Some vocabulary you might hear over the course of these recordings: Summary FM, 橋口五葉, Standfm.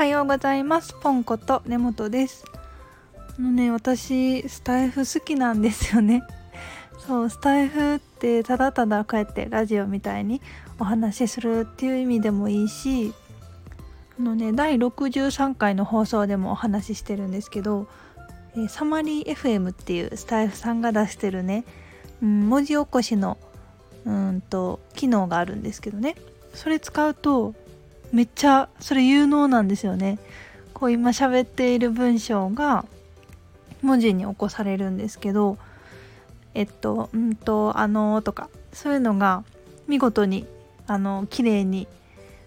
はようございます。ポンこと根本です。私スタイフ好きなんですよね。そう、スタイフってただただこうやってラジオみたいにお話しするっていう意味でもいいし、第63回の放送でもお話ししてるんですけど、サマリー FM っていうスタイフさんが出してるね、文字起こしの機能があるんですけどね、それ使うとめっちゃそれ有能なんですよね。こう今喋っている文章が文字に起こされるんですけど、とかそういうのが見事に綺麗に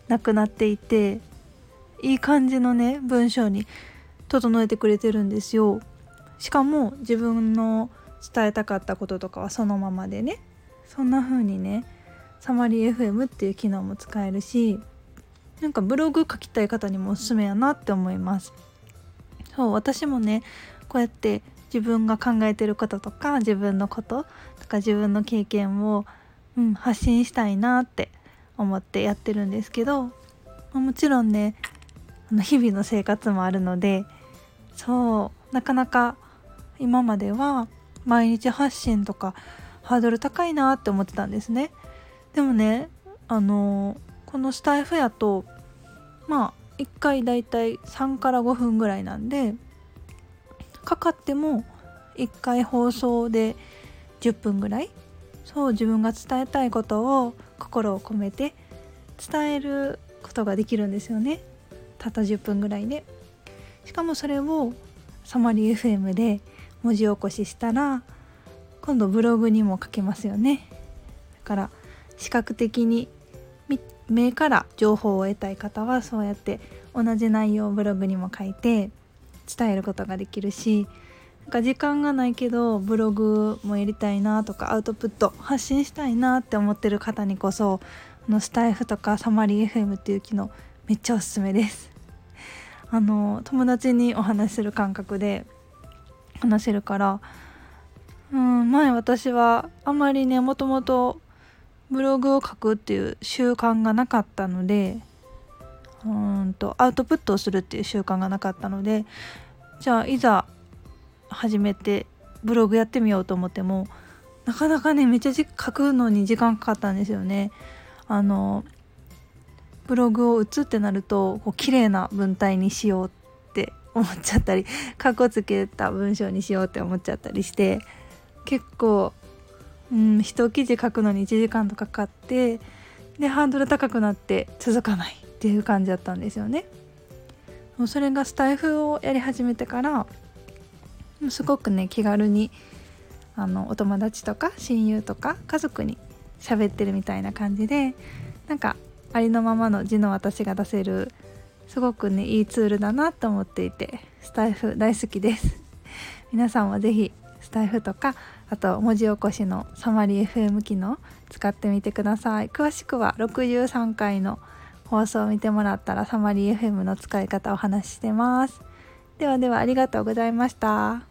なくなっていて、いい感じのね文章に整えてくれてるんですよ。しかも自分の伝えたかったこととかはそのままでね、そんな風にねサマリー FM っていう機能も使えるし、なんかブログ書きたい方にもおすすめやなって思います。そう、私もねこうやって自分が考えてることとか自分のこととか自分の経験を、発信したいなって思ってやってるんですけど、もちろんね日々の生活もあるので、そうなかなか今までは毎日発信とかハードル高いなって思ってたんですね。でもねこのスタイフやと1回だいたい3から5分ぐらいなんで、かかっても1回放送で10分ぐらい、自分が伝えたいことを心を込めて伝えることができるんですよね。たった10分ぐらいで、しかもそれをサマリー FM で文字起こししたら今度ブログにも書けますよね。だから視覚的に目から情報を得たい方はそうやって同じ内容をブログにも書いて伝えることができるし、なんか時間がないけどブログもやりたいなとかアウトプット発信したいなって思ってる方にこそスタイフとかサマリー FM っていう機能めっちゃおすすめです。友達にお話しする感覚で話せるから、前私はあまりねもともとブログを書くっていう習慣がなかったので、アウトプットをするっていう習慣がなかったので、じゃあいざ始めてブログやってみようと思ってもなかなかねめっちゃ書くのに時間かかったんですよね。ブログを打つってなるとこう綺麗な文体にしようって思っちゃったり、カッコつけた文章にしようって思っちゃったりして、結構一記事書くのに1時間とかかって、でハードル高くなって続かないっていう感じだったんですよね。それがスタイフをやり始めてからすごくね気軽にお友達とか親友とか家族に喋ってるみたいな感じで、なんかありのままの字の私が出せるすごくねいいツールだなと思っていて、スタイフ大好きです。皆さんもぜひスタイフとか、あと文字起こしのサマリー FM 機能使ってみてください。詳しくは63回の放送を見てもらったらサマリー FM の使い方をお話ししてます。ではではありがとうございました。